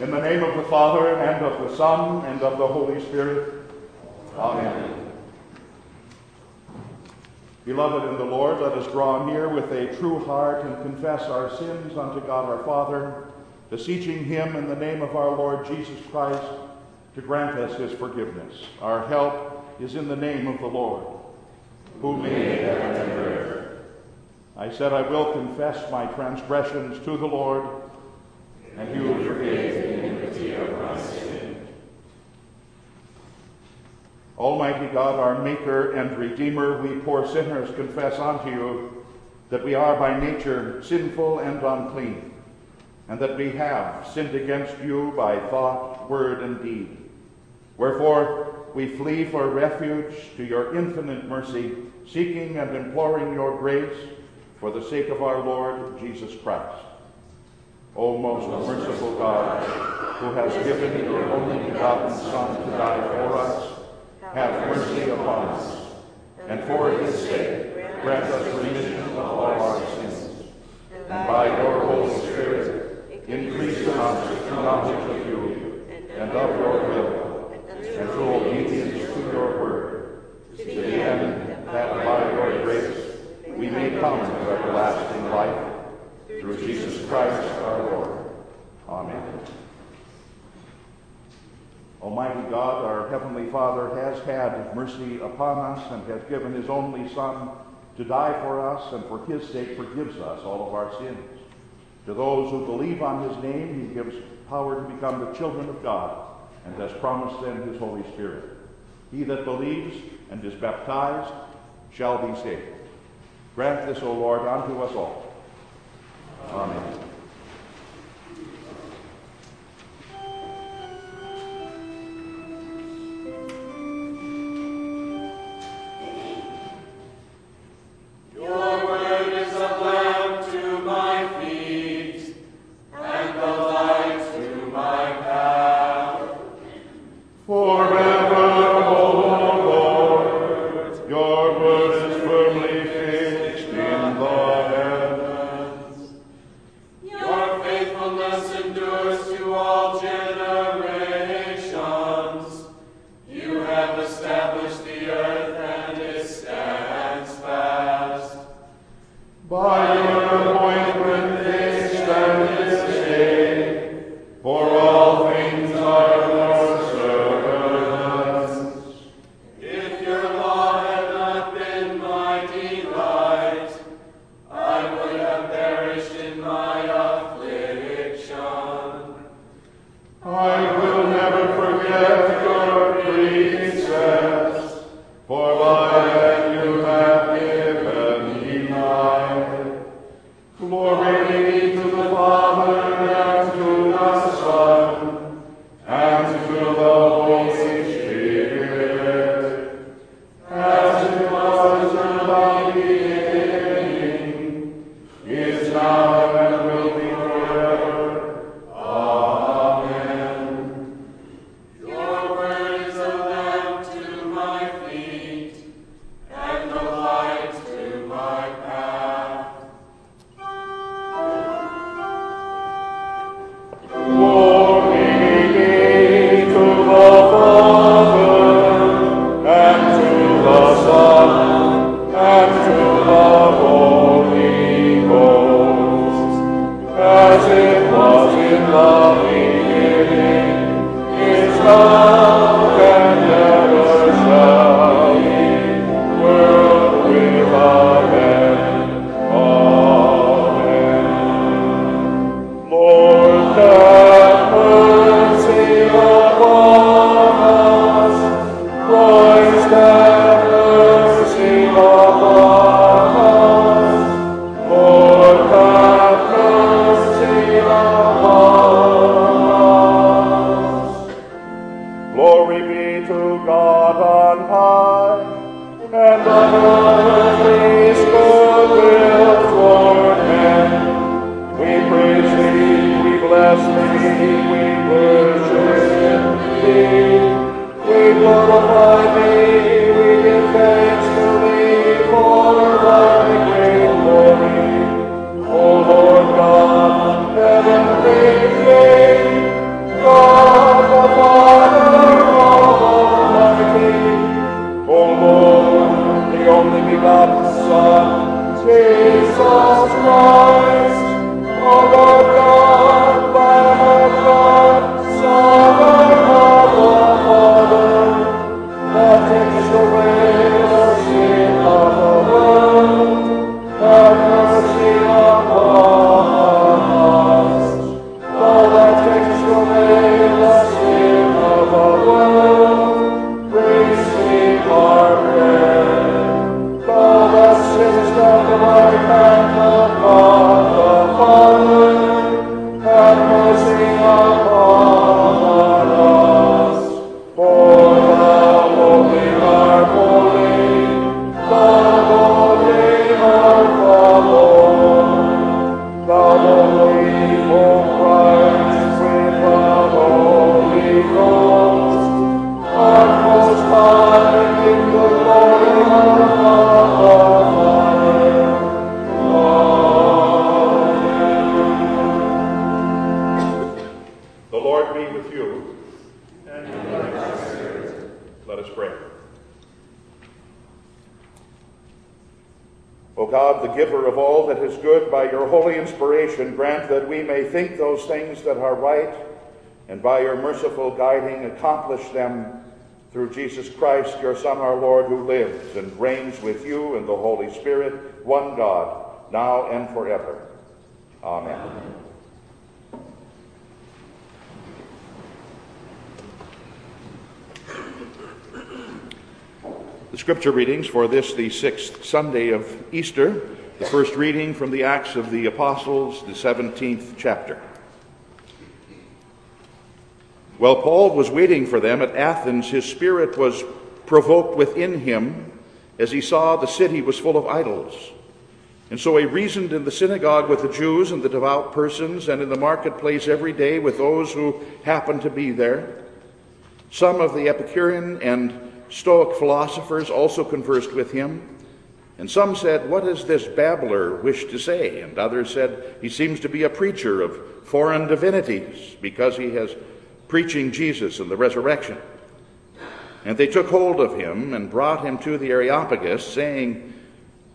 In the name of the Father, and of the Son, and of the Holy Spirit. Amen. Beloved in the Lord, let us draw near with a true heart and confess our sins unto God our Father, beseeching him in the name of our Lord Jesus Christ to grant us his forgiveness. Our help is in the name of the Lord, who made heaven and earth. I said, I will confess my transgressions to the Lord, and he will forgive the iniquity of my sin. Almighty God, our Maker and Redeemer, we poor sinners confess unto you that we are by nature sinful and unclean, and that we have sinned against you by thought, word, and deed. Wherefore, we flee for refuge to your infinite mercy, seeking and imploring your grace for the sake of our Lord Jesus Christ. O most merciful God, who has given your only begotten Son to die for us, have mercy upon us, and for his sake grant us remission of all our sins, and by your Holy Spirit increase us to knowledge of you and of your will, and through obedience to your word, to the end that by your grace we may come to everlasting life. Through Jesus Christ our Lord. Amen. Almighty God, our Heavenly Father, has had mercy upon us and has given his only Son to die for us, and for his sake forgives us all of our sins. To those who believe on his name, he gives power to become the children of God, and has promised them his Holy Spirit. He that believes and is baptized shall be saved. Grant this, O Lord, unto us all. Amen. Grant that we may think those things that are right, and by your merciful guiding accomplish them through Jesus Christ, your Son, our Lord, who lives and reigns with you and the Holy Spirit, one God, now and forever. Amen. Amen. The scripture readings for this, the sixth Sunday of Easter. The first reading from the Acts of the Apostles, the 17th chapter. While Paul was waiting for them at Athens, his spirit was provoked within him as he saw the city was full of idols. And so he reasoned in the synagogue with the Jews and the devout persons, and in the marketplace every day with those who happened to be there. Some of the Epicurean and Stoic philosophers also conversed with him. And some said, "What does this babbler wish to say?" And others said, "He seems to be a preacher of foreign divinities, because he has preaching Jesus and the resurrection." And they took hold of him and brought him to the Areopagus, saying,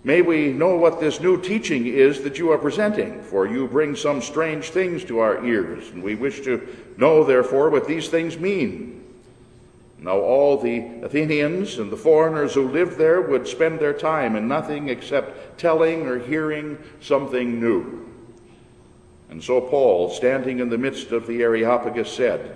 "May we know what this new teaching is that you are presenting, for you bring some strange things to our ears, and we wish to know, therefore, what these things mean." Now all the Athenians and the foreigners who lived there would spend their time in nothing except telling or hearing something new. And so Paul, standing in the midst of the Areopagus, said,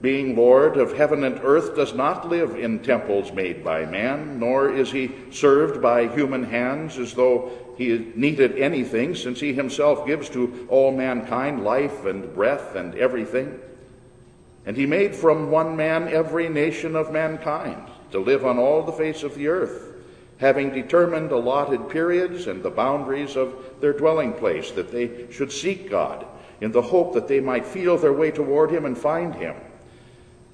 being Lord of heaven and earth, does not live in temples made by man, nor is he served by human hands as though he needed anything, since he himself gives to all mankind life and breath and everything. And he made from one man every nation of mankind to live on all the face of the earth, having determined allotted periods and the boundaries of their dwelling place, that they should seek God in the hope that they might feel their way toward him and find him.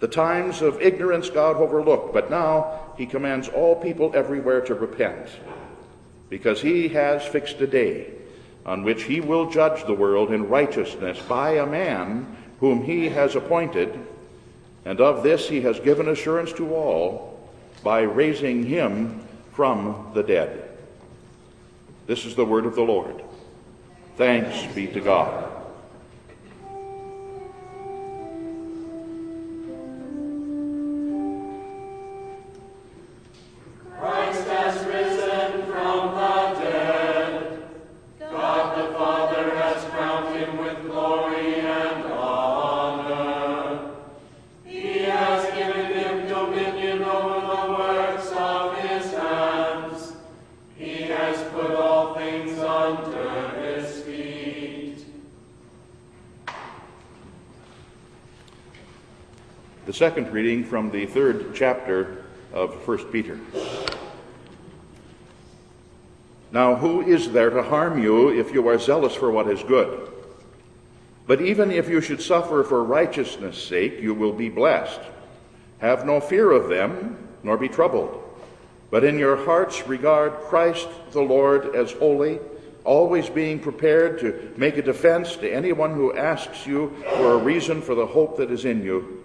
The times of ignorance God overlooked, but now he commands all people everywhere to repent, because he has fixed a day on which he will judge the world in righteousness by a man whom he has appointed, and of this he has given assurance to all by raising him from the dead." This is the word of the Lord. Thanks be to God. Second reading from the third chapter of 1 Peter. "Now who is there to harm you if you are zealous for what is good? But even if you should suffer for righteousness' sake, you will be blessed. Have no fear of them, nor be troubled, But in your hearts regard Christ the Lord as holy, always being prepared to make a defense to anyone who asks you for a reason for the hope that is in you.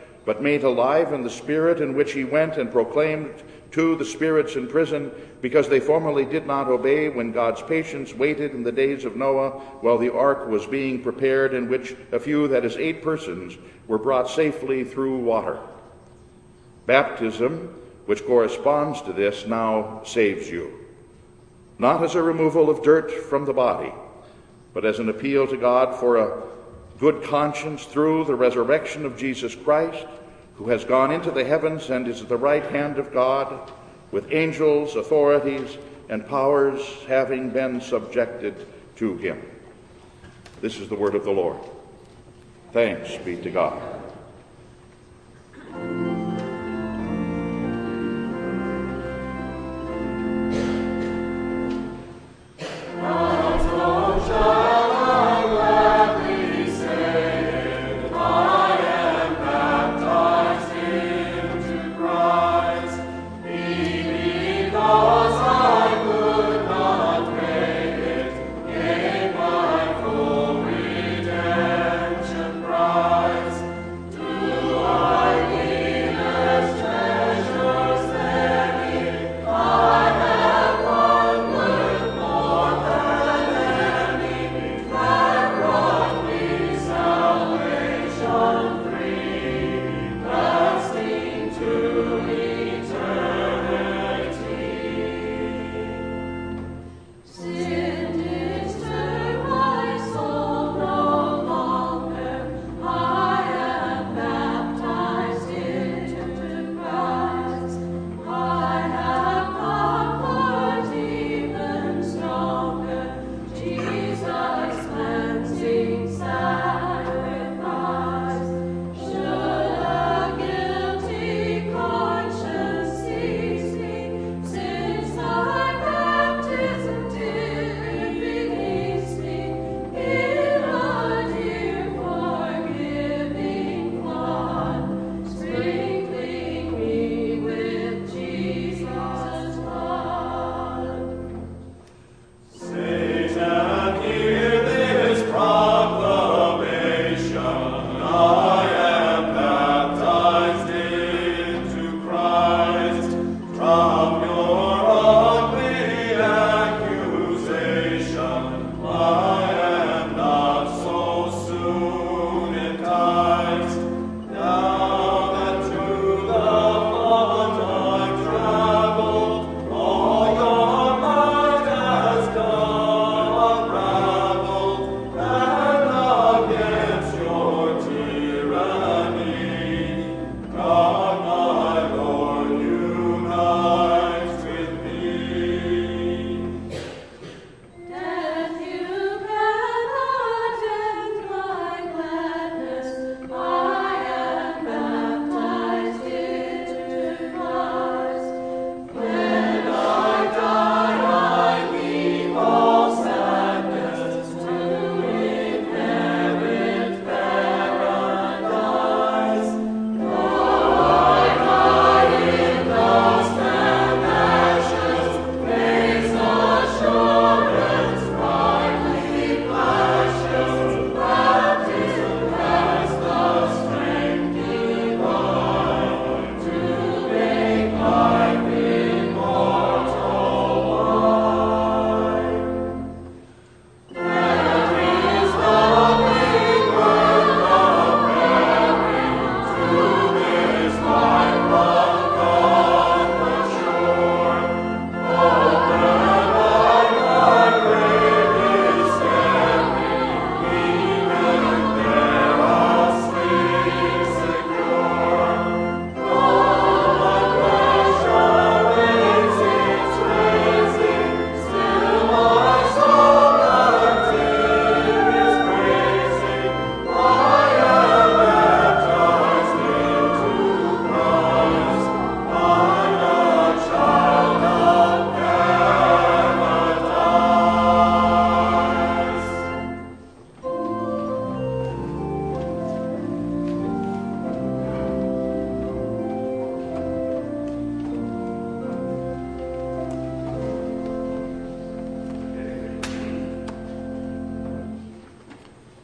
but made alive in the spirit, in which he went and proclaimed to the spirits in prison, because they formerly did not obey, when God's patience waited in the days of Noah, while the ark was being prepared, in which a few, that is 8 persons, were brought safely through water. Baptism, which corresponds to this, now saves you, not as a removal of dirt from the body, but as an appeal to God for a good conscience through the resurrection of Jesus Christ, who has gone into the heavens and is at the right hand of God, with angels, authorities, and powers having been subjected to him. This is the word of the Lord. Thanks be to God.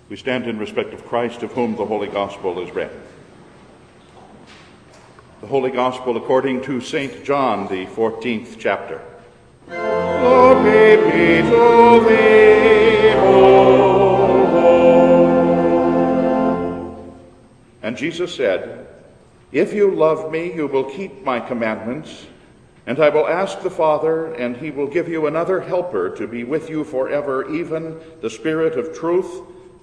We stand in respect of Christ, of whom the Holy Gospel is read. The Holy Gospel according to St. John, the 14th chapter. Glory be to thee, O Lord. And Jesus said, If you love me, you will keep my commandments, and I will ask the Father, and he will give you another helper to be with you forever, even the Spirit of truth,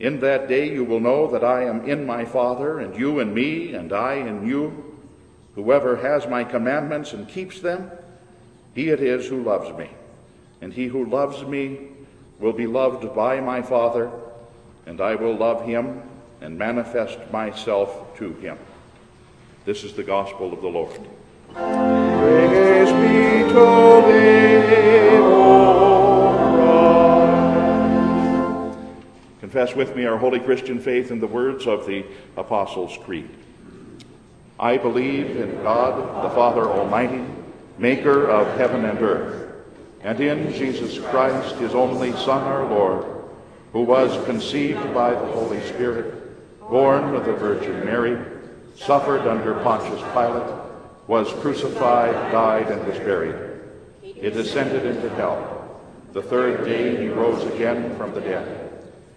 In that day you will know that I am in my Father, and you in me, and I in you. Whoever has my commandments and keeps them, he it is who loves me. And he who loves me will be loved by my Father, and I will love him and manifest myself to him. This is the gospel of the Lord. Praise be to thee, O Christ. Confess with me our holy Christian faith in the words of the Apostles' Creed. I believe in God, the Father Almighty, maker of heaven and earth, and in Jesus Christ, his only Son, our Lord, who was conceived by the Holy Spirit, born of the Virgin Mary, suffered under Pontius Pilate, was crucified, died, and was buried. He descended into hell. The third day he rose again from the dead.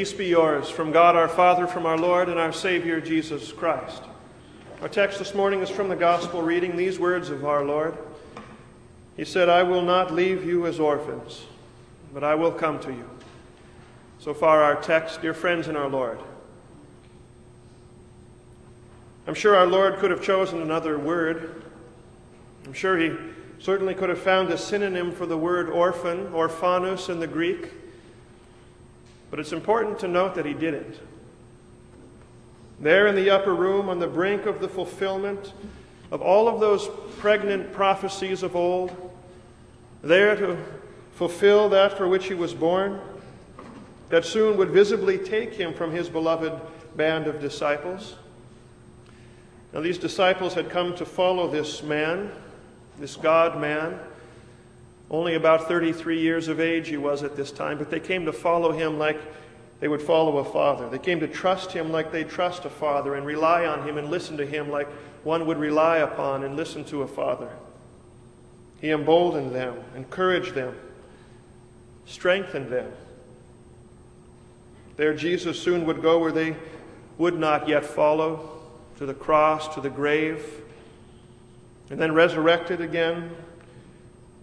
peace be yours from God our Father, from our Lord and our Savior, Jesus Christ. Our text this morning is from the Gospel reading, these words of our Lord. He said, I will not leave you as orphans, but I will come to you. So far our text, dear friends in our Lord. I'm sure our Lord could have chosen another word. I'm sure he certainly could have found a synonym for the word orphan, orphanos in the Greek. But it's important to note that he didn't. There in the upper room, on the brink of the fulfillment of all of those pregnant prophecies of old, there to fulfill that for which he was born, that soon would visibly take him from his beloved band of disciples. Now, these disciples had come to follow this man, this God-man. Only about 33 years of age he was at this time, but they came to follow him like they would follow a father. They came to trust him like they trust a father and rely on him and listen to him like one would rely upon and listen to a father. He emboldened them, encouraged them, strengthened them. There Jesus soon would go where they would not yet follow, to the cross, to the grave, and then resurrected again,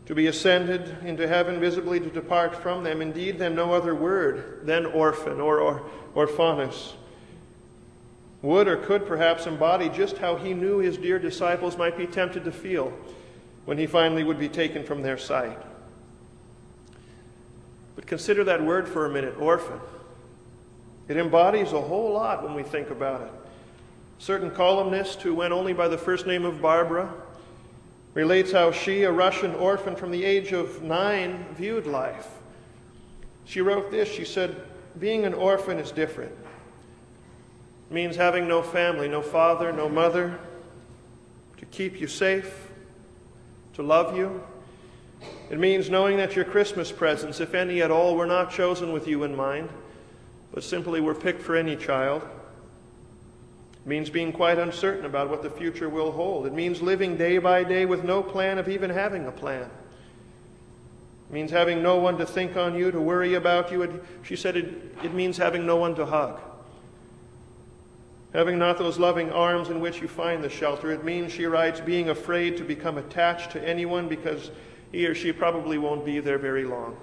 to be ascended into heaven, visibly to depart from them. Indeed, then no other word than orphan or orphanus would or could perhaps embody just how he knew his dear disciples might be tempted to feel when he finally would be taken from their sight. But consider that word for a minute, orphan. It embodies a whole lot when we think about it. Certain columnist who went only by the first name of Barbara relates how she, a Russian orphan from the age of 9, viewed life. She wrote this, she said, being an orphan is different. It means having no family, no father, no mother, to keep you safe, to love you. It means knowing that your Christmas presents, if any at all, were not chosen with you in mind, but simply were picked for any child. It means being quite uncertain about what the future will hold. It means living day by day with no plan of even having a plan. It means having no one to think on you, to worry about you. She said it means having no one to hug. Having not those loving arms in which you find the shelter. It means, she writes, being afraid to become attached to anyone because he or she probably won't be there very long.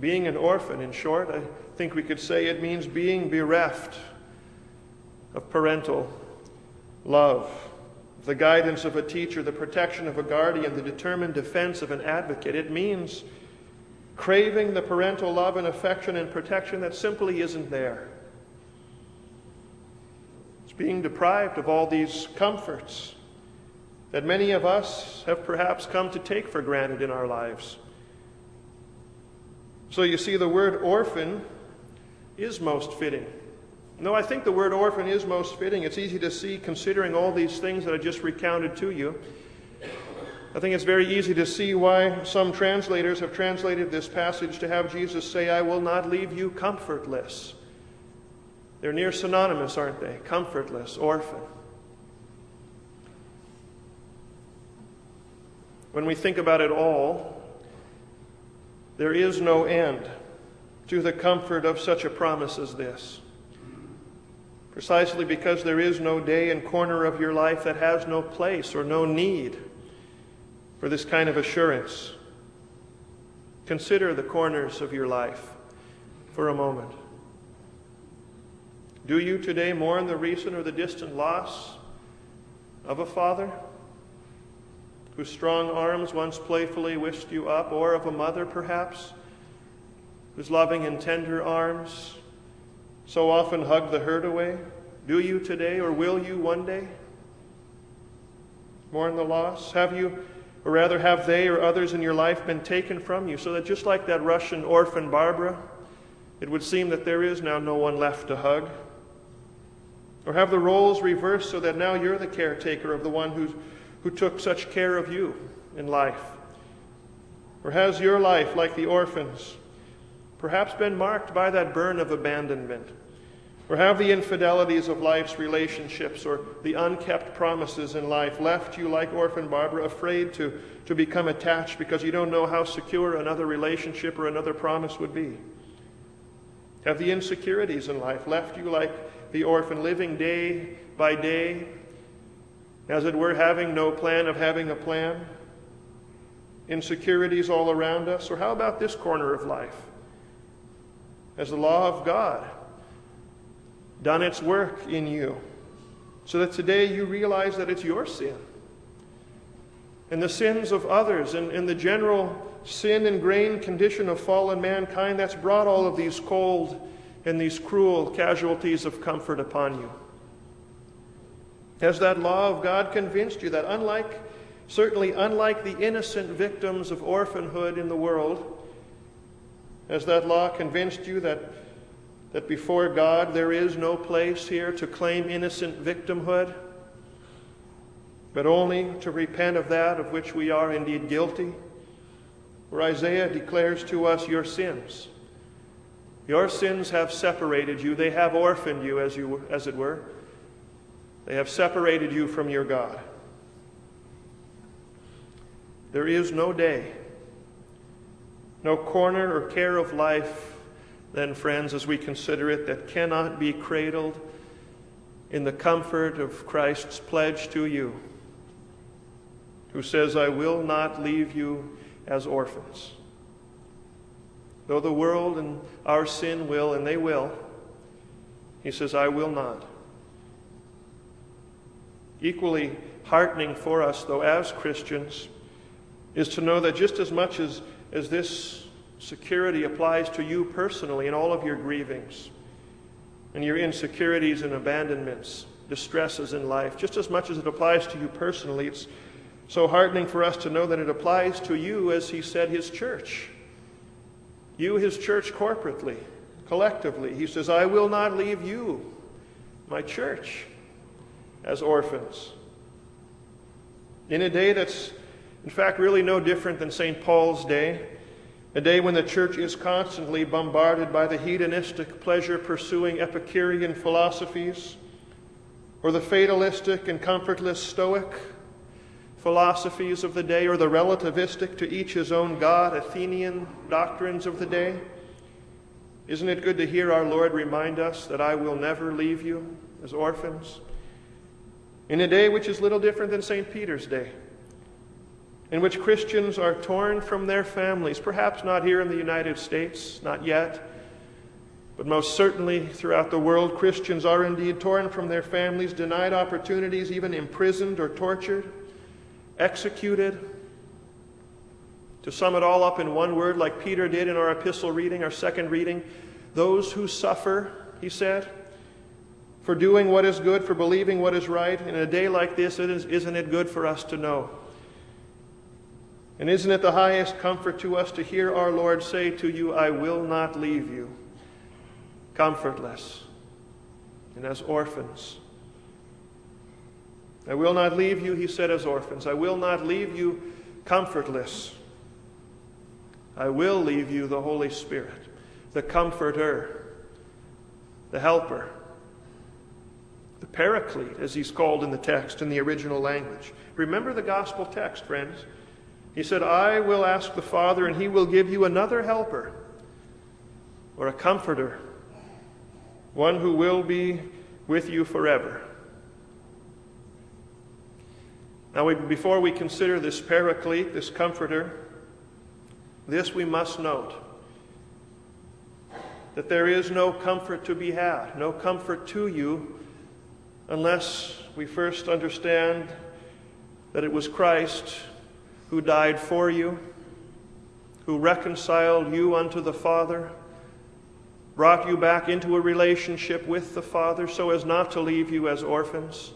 Being an orphan, in short, I think we could say it means being bereft of parental love, the guidance of a teacher, the protection of a guardian, the determined defense of an advocate. It means craving the parental love and affection and protection that simply isn't there. It's being deprived of all these comforts that many of us have perhaps come to take for granted in our lives. So you see, the word orphan is most fitting. No, I think the word orphan is most fitting. It's easy to see, considering all these things that I just recounted to you. I think it's very easy to see why some translators have translated this passage to have Jesus say, I will not leave you comfortless. They're near synonymous, aren't they? Comfortless, orphan. When we think about it all, there is no end to the comfort of such a promise as this. Precisely because there is no day and corner of your life that has no place or no need for this kind of assurance. Consider the corners of your life for a moment. Do you today mourn the recent or the distant loss of a father whose strong arms once playfully whisked you up, or of a mother perhaps whose loving and tender arms so often hug the hurt away? Do you today, or will you one day, mourn the loss? Have you, or rather have they or others in your life been taken from you, so that just like that Russian orphan Barbara, it would seem that there is now no one left to hug? Or have the roles reversed so that now you're the caretaker of the one who took such care of you in life? Or has your life, like the orphans, perhaps been marked by that burn of abandonment? Or have the infidelities of life's relationships or the unkept promises in life left you, like orphan Barbara, afraid to become attached because you don't know how secure another relationship or another promise would be? Have the insecurities in life left you like the orphan, living day by day, as it were, having no plan of having a plan? Insecurities all around us? Or how about this corner of life? Has the law of God done its work in you, so that today you realize that it's your sin and the sins of others and the general sin and grain condition of fallen mankind that's brought all of these cold and these cruel casualties of comfort upon you? Has that law of God convinced you that unlike the innocent victims of orphanhood in the world, has that law convinced you that before God there is no place here to claim innocent victimhood, but only to repent of that of which we are indeed guilty? For Isaiah declares to us, your sins have separated you, they have orphaned you, as it were. They have separated you from your God. There is no day, no corner or care of life, then, friends, as we consider it, that cannot be cradled in the comfort of Christ's pledge to you, who says, I will not leave you as orphans. Though the world and our sin will, and they will, he says, I will not. Equally heartening for us, though, as Christians, is to know that just as much as this security applies to you personally in all of your grievings and your insecurities and abandonments, distresses in life, just as much as it applies to you personally, it's so heartening for us to know that it applies to you, as he said, his church. You, his church, corporately, collectively. He says, I will not leave you, my church, as orphans. In a day that's, in fact, really no different than St. Paul's Day, a day when the church is constantly bombarded by the hedonistic, pleasure-pursuing Epicurean philosophies, or the fatalistic and comfortless Stoic philosophies of the day, or the relativistic, to each his own God, Athenian doctrines of the day. Isn't it good to hear our Lord remind us that I will never leave you as orphans? In a day which is little different than St. Peter's Day, in which Christians are torn from their families, perhaps not here in the United States, not yet, but most certainly throughout the world, Christians are indeed torn from their families, denied opportunities, even imprisoned or tortured, executed. To sum it all up in one word, like Peter did in our epistle reading, our second reading, those who suffer, he said, for doing what is good, for believing what is right. In a day like this, isn't it good for us to know? And isn't it the highest comfort to us to hear our Lord say to you, I will not leave you, comfortless and as orphans. I will not leave you, he said, as orphans. I will not leave you comfortless. I will leave you the Holy Spirit, the Comforter, the Helper, the Paraclete, as he's called in the text, in the original language. Remember the gospel text, friends. He said, I will ask the Father, and he will give you another helper, or a comforter, one who will be with you forever. Now, before we consider this paraclete, this comforter, this we must note, that there is no comfort to be had, no comfort to you, unless we first understand that it was Christ who died for you, who reconciled you unto the Father, brought you back into a relationship with the Father so as not to leave you as orphans.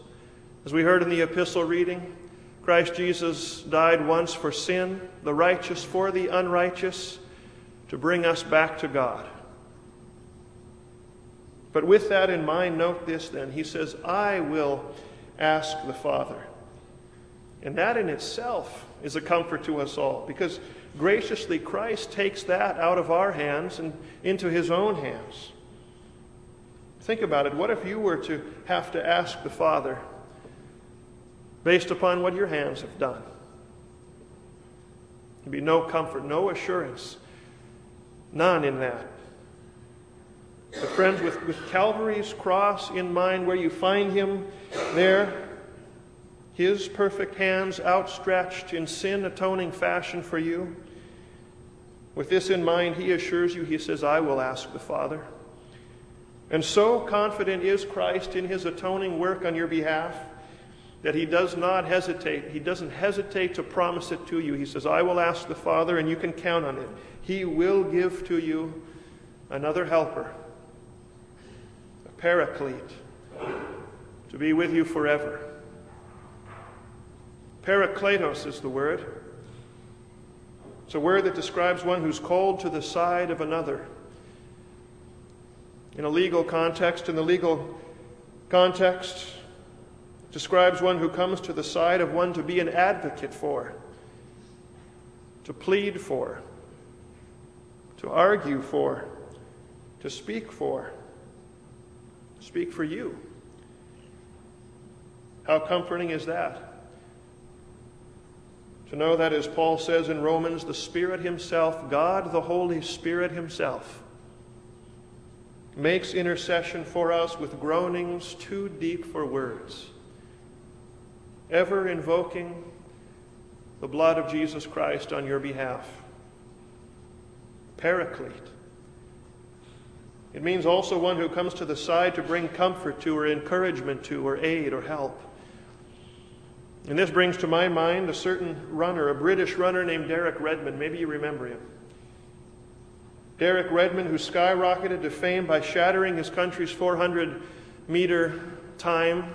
As we heard in the epistle reading, Christ Jesus died once for sin, the righteous for the unrighteous, to bring us back to God. But with that in mind, note this then. He says, I will ask the Father. And that in itself is a comfort to us all, because graciously Christ takes that out of our hands and into his own hands. Think about it. What if you were to have to ask the Father based upon what your hands have done? There'd be no comfort, no assurance, none in that. But friends, with Calvary's cross in mind, where you find him there, his perfect hands outstretched in sin-atoning fashion for you, with this in mind, he assures you, he says, I will ask the Father. And so confident is Christ in his atoning work on your behalf that he does not hesitate. He doesn't hesitate to promise it to you. He says, I will ask the Father, and you can count on it. He will give to you another helper, a Paraclete, to be with you forever. Parakletos is the word. It's a word that describes one who's called to the side of another. In the legal context, it describes one who comes to the side of one to be an advocate for, to plead for, to argue for, to speak for you. How comforting is that? To know that, as Paul says in Romans, the Spirit himself, God the Holy Spirit himself, makes intercession for us with groanings too deep for words, ever invoking the blood of Jesus Christ on your behalf. Paraclete. It means also one who comes to the side to bring comfort to, or encouragement to, or aid, or help. And this brings to my mind a certain runner, a British runner named Derek Redmond. Maybe you remember him. Derek Redmond, who skyrocketed to fame by shattering his country's 400-meter time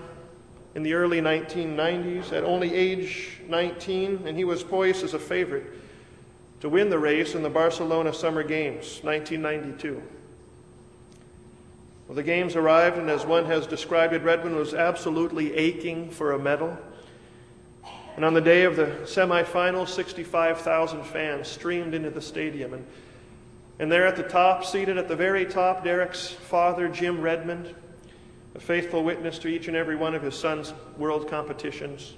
in the early 1990s at only age 19, and he was poised as a favorite to win the race in the Barcelona Summer Games, 1992. Well, the games arrived, and as one has described it, Redmond was absolutely aching for a medal. And on the day of the semifinal, 65,000 fans streamed into the stadium, and there at the top, seated at the very top, Derek's father, Jim Redmond, a faithful witness to each and every one of his son's world competitions.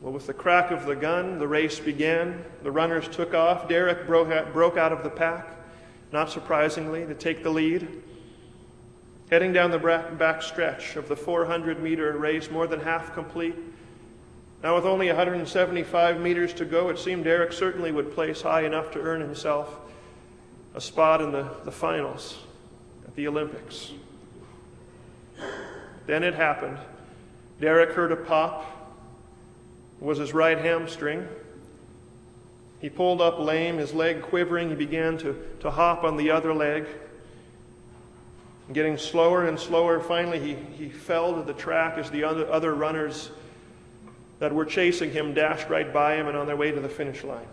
Well, with the crack of the gun, the race began. The runners took off. Derek broke out of the pack, not surprisingly, to take the lead. Heading down the back stretch of the 400-meter race, more than half complete, now with only 175 meters to go, it seemed Derek certainly would place high enough to earn himself a spot in the finals at the Olympics. Then it happened. Derek heard a pop. It was his right hamstring. He pulled up lame, his leg quivering. He began to hop on the other leg. Getting slower and slower, finally he fell to the track as the other runners that were chasing him dashed right by him and on their way to the finish line.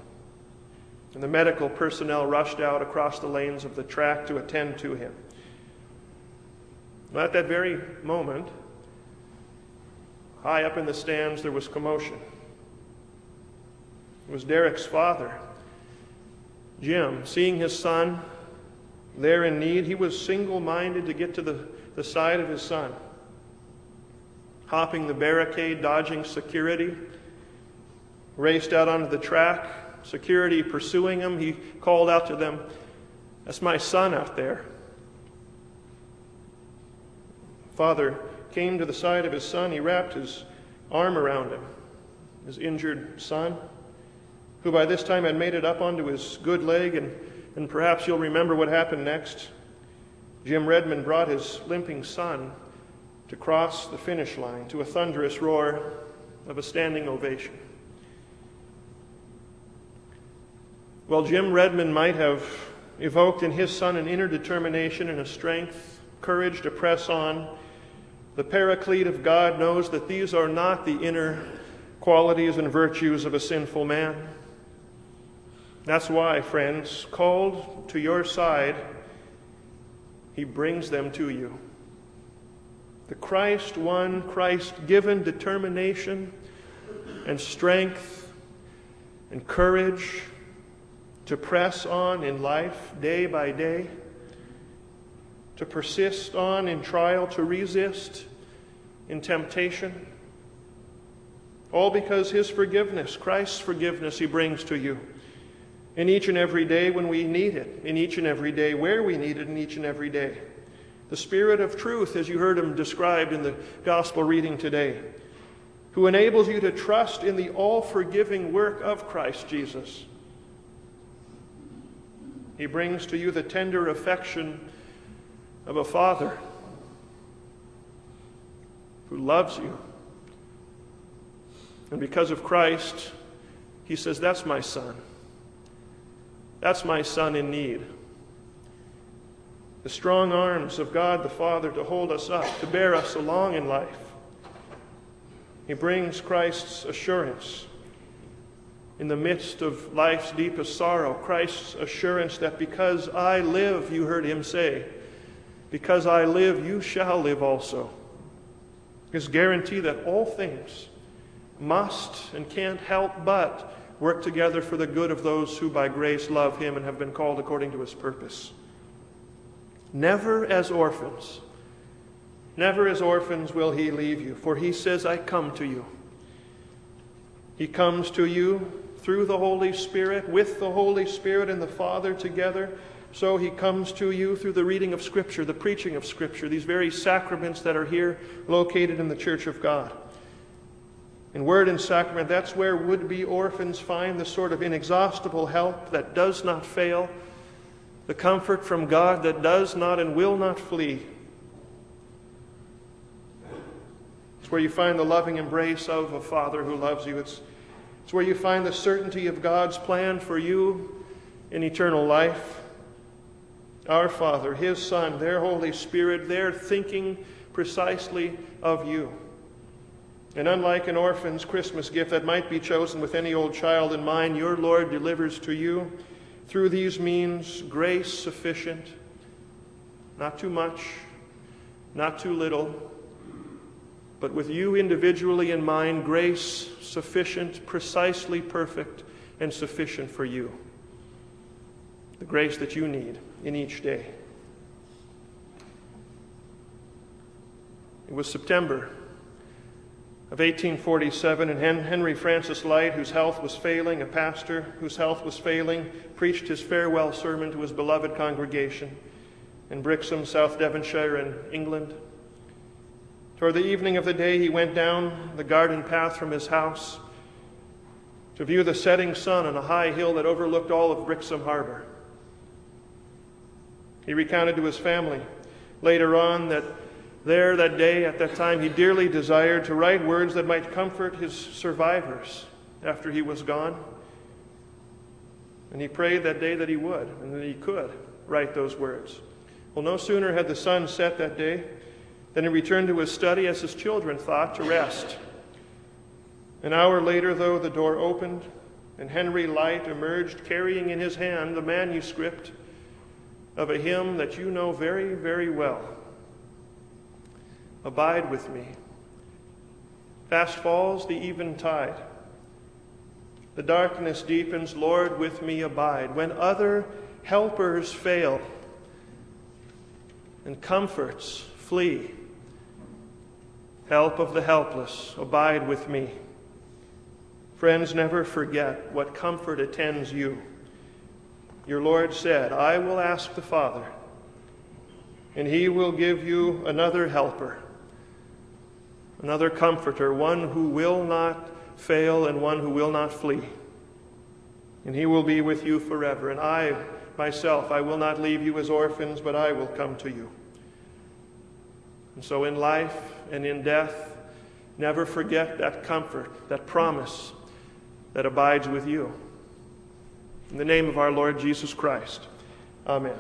And the medical personnel rushed out across the lanes of the track to attend to him. At that very moment, high up in the stands, there was commotion. It was Derek's father, Jim, seeing his son there in need. He was single-minded to get to the side of his son, hopping the barricade, dodging security, raced out onto the track, security pursuing him. He called out to them, "That's my son out there." Father came to the side of his son. He wrapped his arm around him, his injured son, who by this time had made it up onto his good leg, and perhaps you'll remember what happened next. Jim Redmond brought his limping son to cross the finish line to a thunderous roar of a standing ovation. Well, Jim Redmond might have evoked in his son an inner determination and a strength, courage to press on. The Paraclete of God knows that these are not the inner qualities and virtues of a sinful man. That's why, friends, called to your side, he brings them to you. The Christ one, Christ given determination and strength and courage to press on in life day by day, to persist on in trial, to resist in temptation. All because his forgiveness, Christ's forgiveness, he brings to you. in each and every day when we need it, in each and every day where we need it, in each and every day. The Spirit of truth, as you heard him described in the gospel reading today, who enables you to trust in the all-forgiving work of Christ Jesus. He brings to you the tender affection of a father who loves you. And because of Christ, he says, that's my son. That's my son in need. The strong arms of God the Father to hold us up, to bear us along in life. He brings Christ's assurance. In the midst of life's deepest sorrow, Christ's assurance that because I live, you heard him say, because I live, you shall live also. His guarantee that all things must and can't help but work together for the good of those who by grace love him and have been called according to his purpose. Never as orphans, will he leave you, for he says, I come to you. He comes to you through the Holy Spirit, with the Holy Spirit and the Father together. So he comes to you through the reading of Scripture, the preaching of Scripture, these very sacraments that are here located in the Church of God. In word and sacrament, that's where would-be orphans find the sort of inexhaustible help that does not fail, the comfort from God that does not and will not flee. It's where you find the loving embrace of a Father who loves you. It's where you find the certainty of God's plan for you in eternal life. Our Father, his Son, their Holy Spirit, they're thinking precisely of you. And unlike an orphan's Christmas gift that might be chosen with any old child in mind, your Lord delivers to you through these means grace sufficient, not too much, not too little, but with you individually in mind, grace sufficient, precisely perfect, and sufficient for you. The grace that you need in each day. It was September of 1847, and Henry Francis Lyte, whose health was failing, a pastor whose health was failing, preached his farewell sermon to his beloved congregation in Brixham, South Devonshire in England. Toward the evening of the day, he went down the garden path from his house to view the setting sun on a high hill that overlooked all of Brixham Harbor. He recounted to his family later on that there that day, at that time, he dearly desired to write words that might comfort his survivors after he was gone. And he prayed that day that he would, and that he could write those words. Well, no sooner had the sun set that day than he returned to his study, as his children thought, to rest. An hour later, though, the door opened, and Henry Lyte emerged, carrying in his hand the manuscript of a hymn that you know very, very well. Abide with me. Fast falls the eventide. The darkness deepens, Lord, with me abide. When other helpers fail and comforts flee, help of the helpless, abide with me. Friends, never forget what comfort attends you. Your Lord said, I will ask the Father, and he will give you another helper, another comforter, one who will not fail and one who will not flee. And he will be with you forever. And I, myself, I will not leave you as orphans, but I will come to you. And so in life and in death, never forget that comfort, that promise that abides with you. In the name of our Lord Jesus Christ, amen.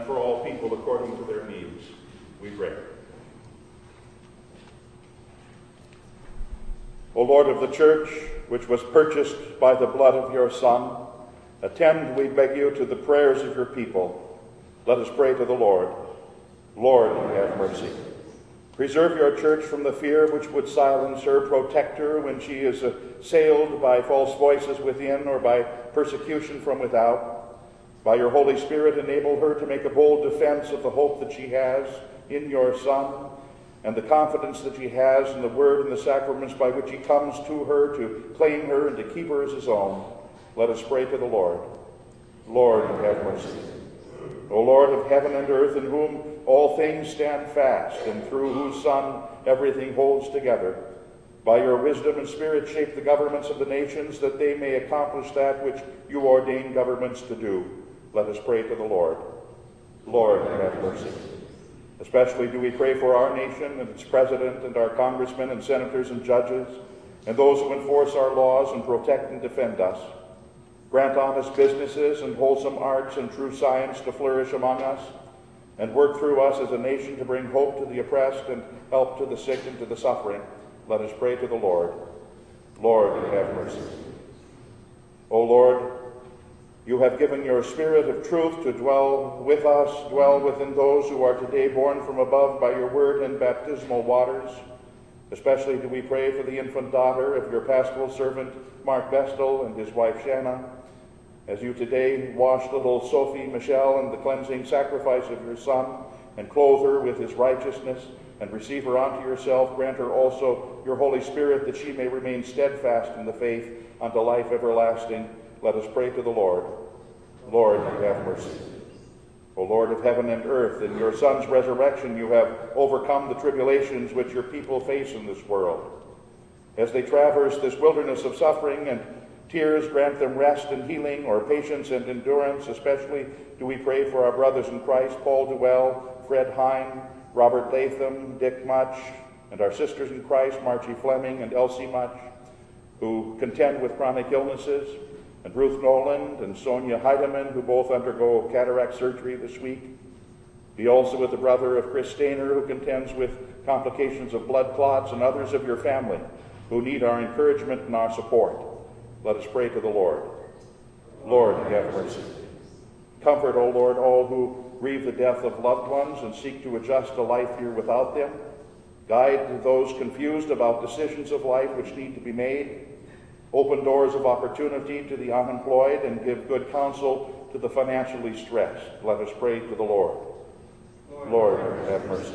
and for all people according to their needs, we pray. O Lord of the Church, which was purchased by the blood of your Son, attend, we beg you, to the prayers of your people. Let us pray to the Lord. Lord, have mercy. Preserve your church from the fear which would silence her, protect her when she is assailed by false voices within or by persecution from without. By your Holy Spirit, enable her to make a bold defense of the hope that she has in your Son and the confidence that she has in the word and the sacraments by which he comes to her to claim her and to keep her as his own. Let us pray to the Lord. Lord, have mercy. O Lord of heaven and earth, in whom all things stand fast, and through whose Son everything holds together, by your wisdom and Spirit shape the governments of the nations, that they may accomplish that which you ordain governments to do. Let us pray to the Lord. Lord, have mercy. Especially do we pray for our nation and its president and our congressmen and senators and judges, and those who enforce our laws and protect and defend us. Grant honest businesses and wholesome arts and true science to flourish among us, and work through us as a nation to bring hope to the oppressed and help to the sick and to the suffering. Let us pray to the Lord. Lord, have mercy. O Lord, you have given your Spirit of truth to dwell with us, dwell within those who are today born from above by your word and baptismal waters. Especially do we pray for the infant daughter of your pastoral servant, Mark Vestal, and his wife, Shanna, as you today wash little Sophie Michelle in the cleansing sacrifice of your Son, and clothe her with his righteousness, and receive her unto yourself. Grant her also your Holy Spirit, that she may remain steadfast in the faith unto life everlasting. Let us pray to the Lord. Lord, have mercy. O Lord of heaven and earth, in your Son's resurrection you have overcome the tribulations which your people face in this world. As they traverse this wilderness of suffering and tears, grant them rest and healing, or patience and endurance. Especially do we pray for our brothers in Christ, Paul Duell, Fred Hine, Robert Latham, Dick Much, and our sisters in Christ, Margie Fleming and Elsie Much, who contend with chronic illnesses, and Ruth Noland and Sonia Heideman, who both undergo cataract surgery this week. Be also with the brother of Chris Stainer, who contends with complications of blood clots, and others of your family who need our encouragement and our support. Let us pray to the Lord. Lord, have mercy. Comfort, O Lord, all who grieve the death of loved ones and seek to adjust a life here without them. Guide those confused about decisions of life which need to be made. Open doors of opportunity to the unemployed, and give good counsel to the financially stressed. Let us pray to the Lord. Lord, have mercy.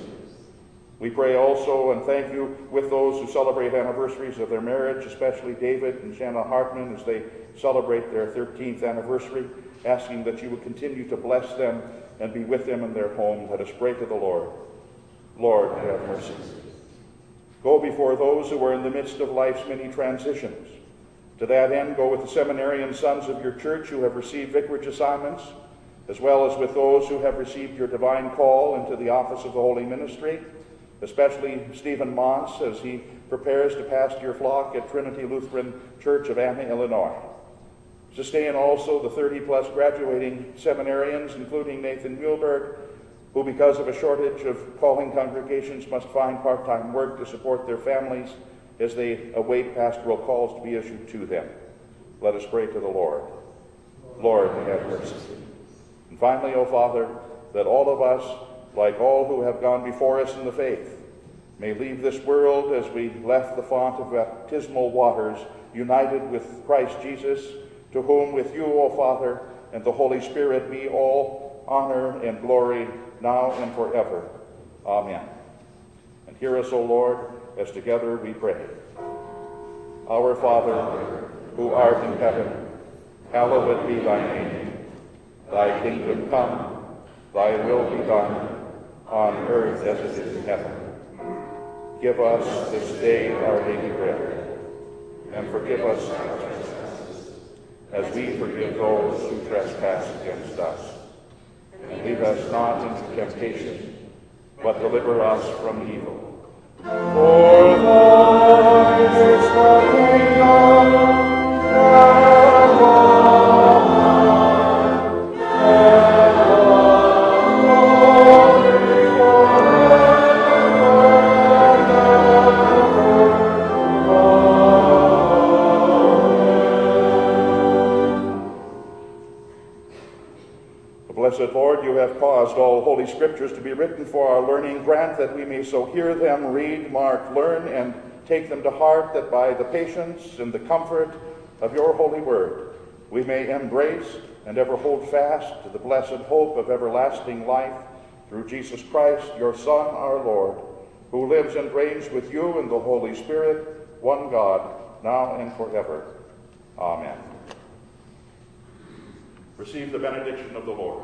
We pray also and thank you with those who celebrate anniversaries of their marriage, especially David and Shanna Hartman, as they celebrate their 13th anniversary, asking that you would continue to bless them and be with them in their home. Let us pray to the Lord. Lord, have mercy. Go before those who are in the midst of life's many transitions. To that end, go with the seminarian sons of your church who have received vicarage assignments, as well as with those who have received your divine call into the office of the holy ministry, especially Stephen Moss, as he prepares to pastor your flock at Trinity Lutheran Church of Anna, Illinois. Sustain also the 30-plus graduating seminarians, including Nathan Muhlberg, who, because of a shortage of calling congregations, must find part-time work to support their families as they await pastoral calls to be issued to them. Let us pray to the Lord. Lord, have mercy. And finally, O Father, that all of us, like all who have gone before us in the faith, may leave this world as we left the font of baptismal waters, united with Christ Jesus, to whom with you, O Father, and the Holy Spirit be all honor and glory now and forever. Amen. And hear us, O Lord, as together we pray. Our Father, who art in heaven, hallowed be thy name. Thy kingdom come, thy will be done, on earth as it is in heaven. Give us this day our daily bread, and forgive us our trespasses, as we forgive those who trespass against us. And lead us not into temptation, but deliver us from evil. For thine is the kingdom, the power, and the you have caused all holy scriptures to be written for our learning, grant that we may so hear them, read, mark, learn, and take them to heart, that by the patience and the comfort of your holy word, we may embrace and ever hold fast to the blessed hope of everlasting life, through Jesus Christ, your Son, our Lord, who lives and reigns with you in the Holy Spirit, one God, now and forever. Amen. Receive the benediction of the Lord.